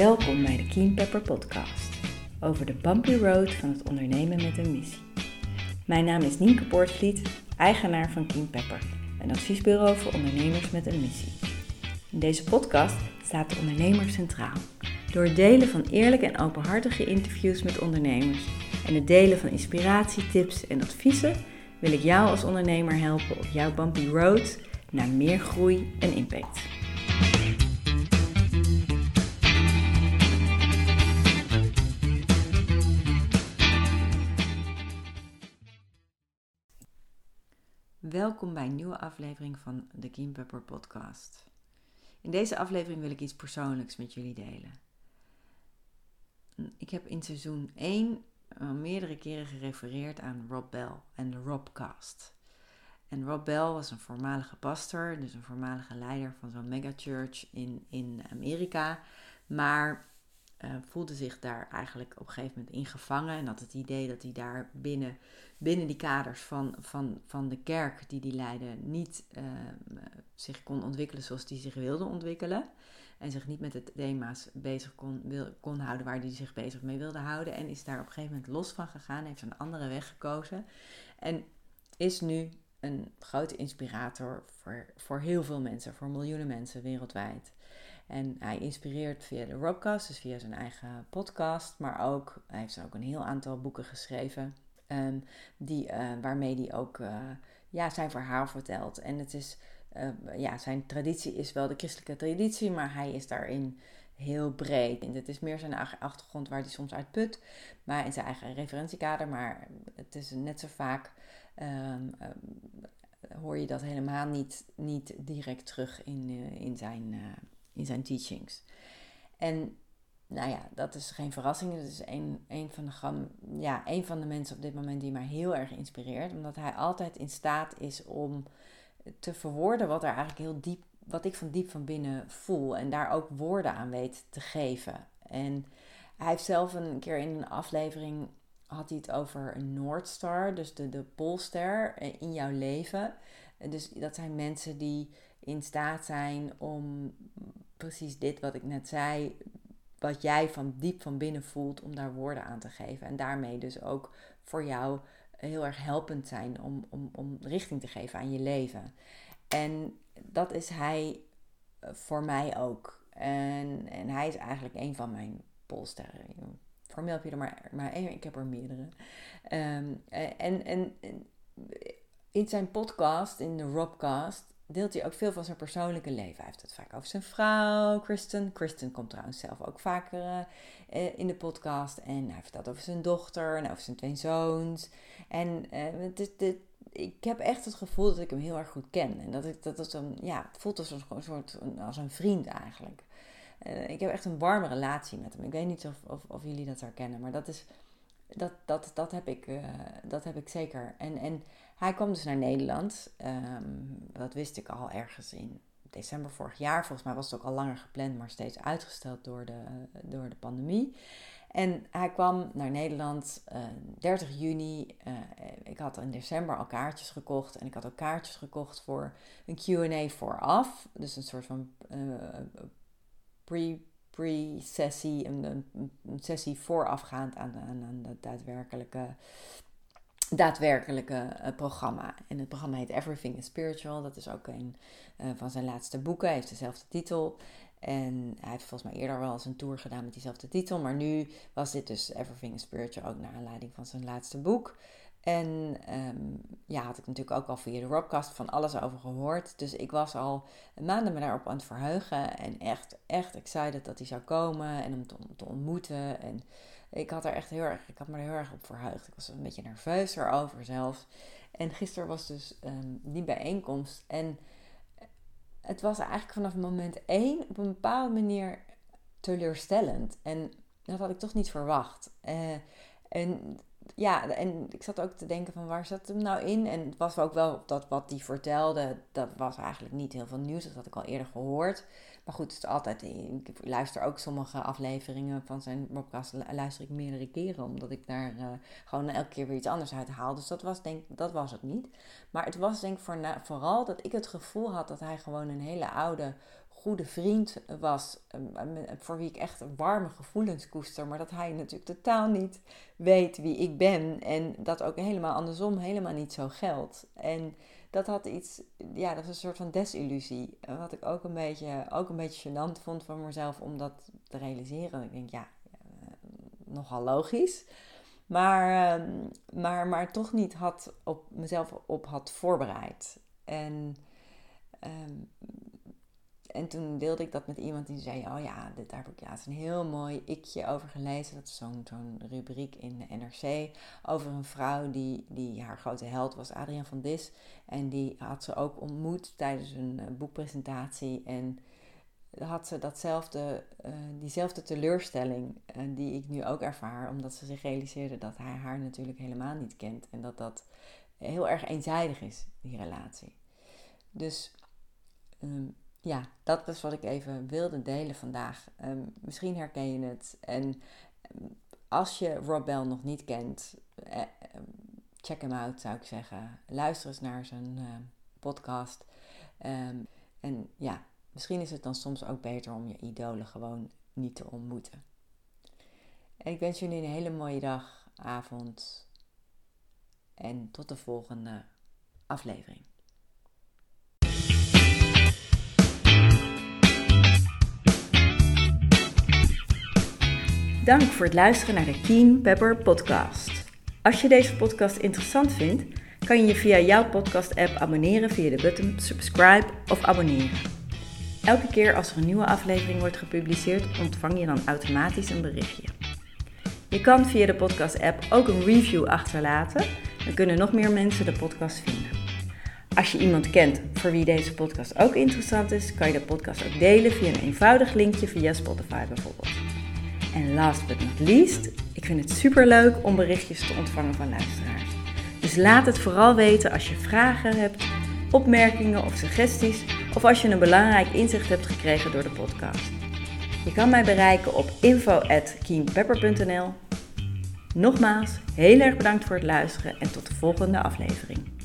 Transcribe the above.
Welkom bij de Keen Pepper podcast, over de bumpy road van het ondernemen met een missie. Mijn naam is Nienke Boortvliet, eigenaar van Keen Pepper, een adviesbureau voor ondernemers met een missie. In deze podcast staat de ondernemer centraal. Door het delen van eerlijke en openhartige interviews met ondernemers en het delen van inspiratie, tips en adviezen wil ik jou als ondernemer helpen op jouw bumpy road naar meer groei en impact. Welkom bij een nieuwe aflevering van de Kiem Pepper podcast. In deze aflevering wil ik iets persoonlijks met jullie delen. Ik heb in seizoen 1 meerdere keren gerefereerd aan Rob Bell en de Robcast. En Rob Bell was een voormalige pastor, dus een voormalige leider van zo'n megachurch in Amerika. Maar voelde zich daar eigenlijk op een gegeven moment in gevangen en had het idee dat hij daar binnen die kaders van de kerk die hij leidde niet zich kon ontwikkelen zoals hij zich wilde ontwikkelen. En zich niet met de thema's bezig kon houden waar hij zich bezig mee wilde houden. En is daar op een gegeven moment los van gegaan, heeft een andere weg gekozen. En is nu een grote inspirator voor heel veel mensen, voor miljoenen mensen wereldwijd. En hij inspireert via de Robcast, dus via zijn eigen podcast. Maar ook, hij heeft ook een heel aantal boeken geschreven. Waarmee hij ook zijn verhaal vertelt. En het is, zijn traditie is wel de christelijke traditie, maar hij is daarin heel breed. En het is meer zijn achtergrond waar hij soms uit put, maar in zijn eigen referentiekader. Maar het is net zo vaak, hoor je dat helemaal niet direct terug in zijn teachings. En nou ja, dat is geen verrassing. Dat is een van de mensen op dit moment die mij heel erg inspireert. Omdat hij altijd in staat is om te verwoorden wat ik van diep van binnen voel. En daar ook woorden aan weet te geven. En hij heeft zelf een keer in een aflevering, had hij het over een Noordstar. Dus de Poolster in jouw leven. Dus dat zijn mensen die in staat zijn om precies dit wat ik net zei, wat jij van diep van binnen voelt, om daar woorden aan te geven. En daarmee dus ook voor jou heel erg helpend zijn om richting te geven aan je leven. En dat is hij voor mij ook. En hij is eigenlijk een van mijn polsterren. Formeel heb je er maar één, ik heb er meerdere. En in zijn podcast, in de Robcast, deelt hij ook veel van zijn persoonlijke leven. Hij heeft het vaak over zijn vrouw, Kristen. Kristen komt trouwens zelf ook vaker in de podcast. En hij vertelt over zijn dochter en over zijn 2 zoons. En ik heb echt het gevoel dat ik hem heel erg goed ken. En het voelt als een vriend eigenlijk. Ik heb echt een warme relatie met hem. Ik weet niet of jullie dat herkennen, maar dat is... Dat heb ik zeker. En hij kwam dus naar Nederland. Dat wist ik al ergens in december vorig jaar. Volgens mij was het ook al langer gepland, maar steeds uitgesteld door de pandemie. En hij kwam naar Nederland 30 juni. Ik had in december al kaartjes gekocht. En ik had ook kaartjes gekocht voor een Q&A vooraf. Dus een soort van pre-sessie, een sessie voorafgaand aan het daadwerkelijke programma. En het programma heet Everything is Spiritual. Dat is ook een van zijn laatste boeken. Hij heeft dezelfde titel. En hij heeft volgens mij eerder wel eens een tour gedaan met diezelfde titel. Maar nu was dit dus Everything is Spiritual, ook naar aanleiding van zijn laatste boek. En had ik natuurlijk ook al via de Robcast van alles over gehoord. Dus ik was al maanden me daarop aan het verheugen. En echt, echt excited dat hij zou komen en hem te ontmoeten. En ik had me er heel erg op verheugd. Ik was een beetje nerveus erover zelfs. En gisteren was dus die bijeenkomst. En het was eigenlijk vanaf moment 1 op een bepaalde manier teleurstellend. En dat had ik toch niet verwacht. En ik zat ook te denken van waar zat hem nou in? En het was ook wel dat wat hij vertelde, dat was eigenlijk niet heel veel nieuws. Dat had ik al eerder gehoord. Maar goed, het is altijd, ik luister ook sommige afleveringen van zijn podcast, luister ik meerdere keren. Omdat ik daar gewoon elke keer weer iets anders uit haal. Dus dat was het niet. Maar het was denk ik vooral dat ik het gevoel had dat hij gewoon een hele oude goede vriend was, voor wie ik echt warme gevoelens koester, maar dat hij natuurlijk totaal niet weet wie ik ben en dat ook helemaal andersom helemaal niet zo geldt. En dat had iets, ja, dat is een soort van desillusie, wat ik ook een beetje gênant vond van mezelf om dat te realiseren. Ik denk, ja, nogal logisch, maar toch niet had op mezelf op had voorbereid. En toen deelde ik dat met iemand die zei, oh ja, daar heb ik laatst een heel mooi ikje over gelezen. Dat is zo'n rubriek in de NRC over een vrouw die haar grote held was, Adriaan van Dis. En die had ze ook ontmoet tijdens een boekpresentatie. En had ze diezelfde teleurstelling die ik nu ook ervaar. Omdat ze zich realiseerde dat hij haar natuurlijk helemaal niet kent. En dat dat heel erg eenzijdig is, die relatie. Dus... ja, dat is wat ik even wilde delen vandaag. Misschien herken je het. En als je Rob Bell nog niet kent, check hem out, zou ik zeggen. Luister eens naar zijn podcast. En ja, misschien is het dan soms ook beter om je idolen gewoon niet te ontmoeten. En ik wens jullie een hele mooie dag, avond. En tot de volgende aflevering. Dank voor het luisteren naar de Keen Pepper podcast. Als je deze podcast interessant vindt, kan je je via jouw podcast-app abonneren via de button subscribe of abonneren. Elke keer als er een nieuwe aflevering wordt gepubliceerd, ontvang je dan automatisch een berichtje. Je kan via de podcast-app ook een review achterlaten, dan kunnen nog meer mensen de podcast vinden. Als je iemand kent voor wie deze podcast ook interessant is, kan je de podcast ook delen via een eenvoudig linkje via Spotify bijvoorbeeld. En last but not least, ik vind het superleuk om berichtjes te ontvangen van luisteraars. Dus laat het vooral weten als je vragen hebt, opmerkingen of suggesties, of als je een belangrijk inzicht hebt gekregen door de podcast. Je kan mij bereiken op info@kiempepper.nl. Nogmaals, heel erg bedankt voor het luisteren en tot de volgende aflevering.